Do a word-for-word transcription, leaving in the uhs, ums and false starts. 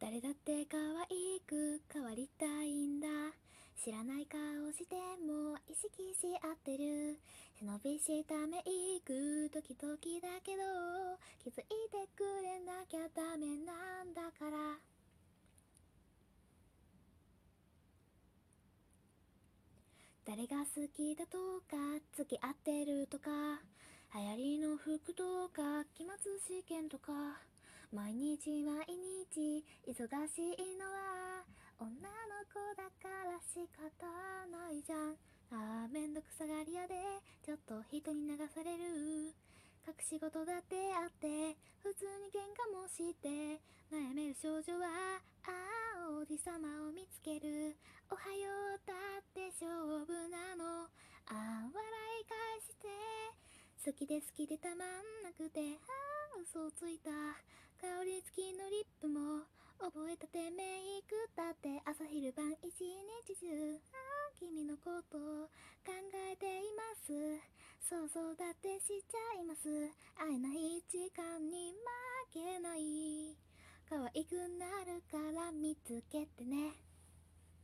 誰だって可愛く変わりたいんだ。知らない顔しても意識し合ってる。背伸びしため息ドキドキだけど、気づいてくれなきゃダメなんだから。誰が好きだとか付き合ってるとか、流行りの服とか期末試験とか、毎日毎日忙しいのは女の子だから仕方ないじゃん。あーめんどくさがり屋でちょっと人に流される。隠し事だってあって普通に喧嘩もして悩める少女は、あーおじさまを見つける。おはようだって勝負なの。あー笑い返して、好きで好きでたまんなくて、あー嘘をついた。香り付きのリップも覚えたてメイクだって、朝昼晩一日中あー君のこと考えています。想像だってしちゃいます。会えない時間に負けない。可愛くなるから見つけてね。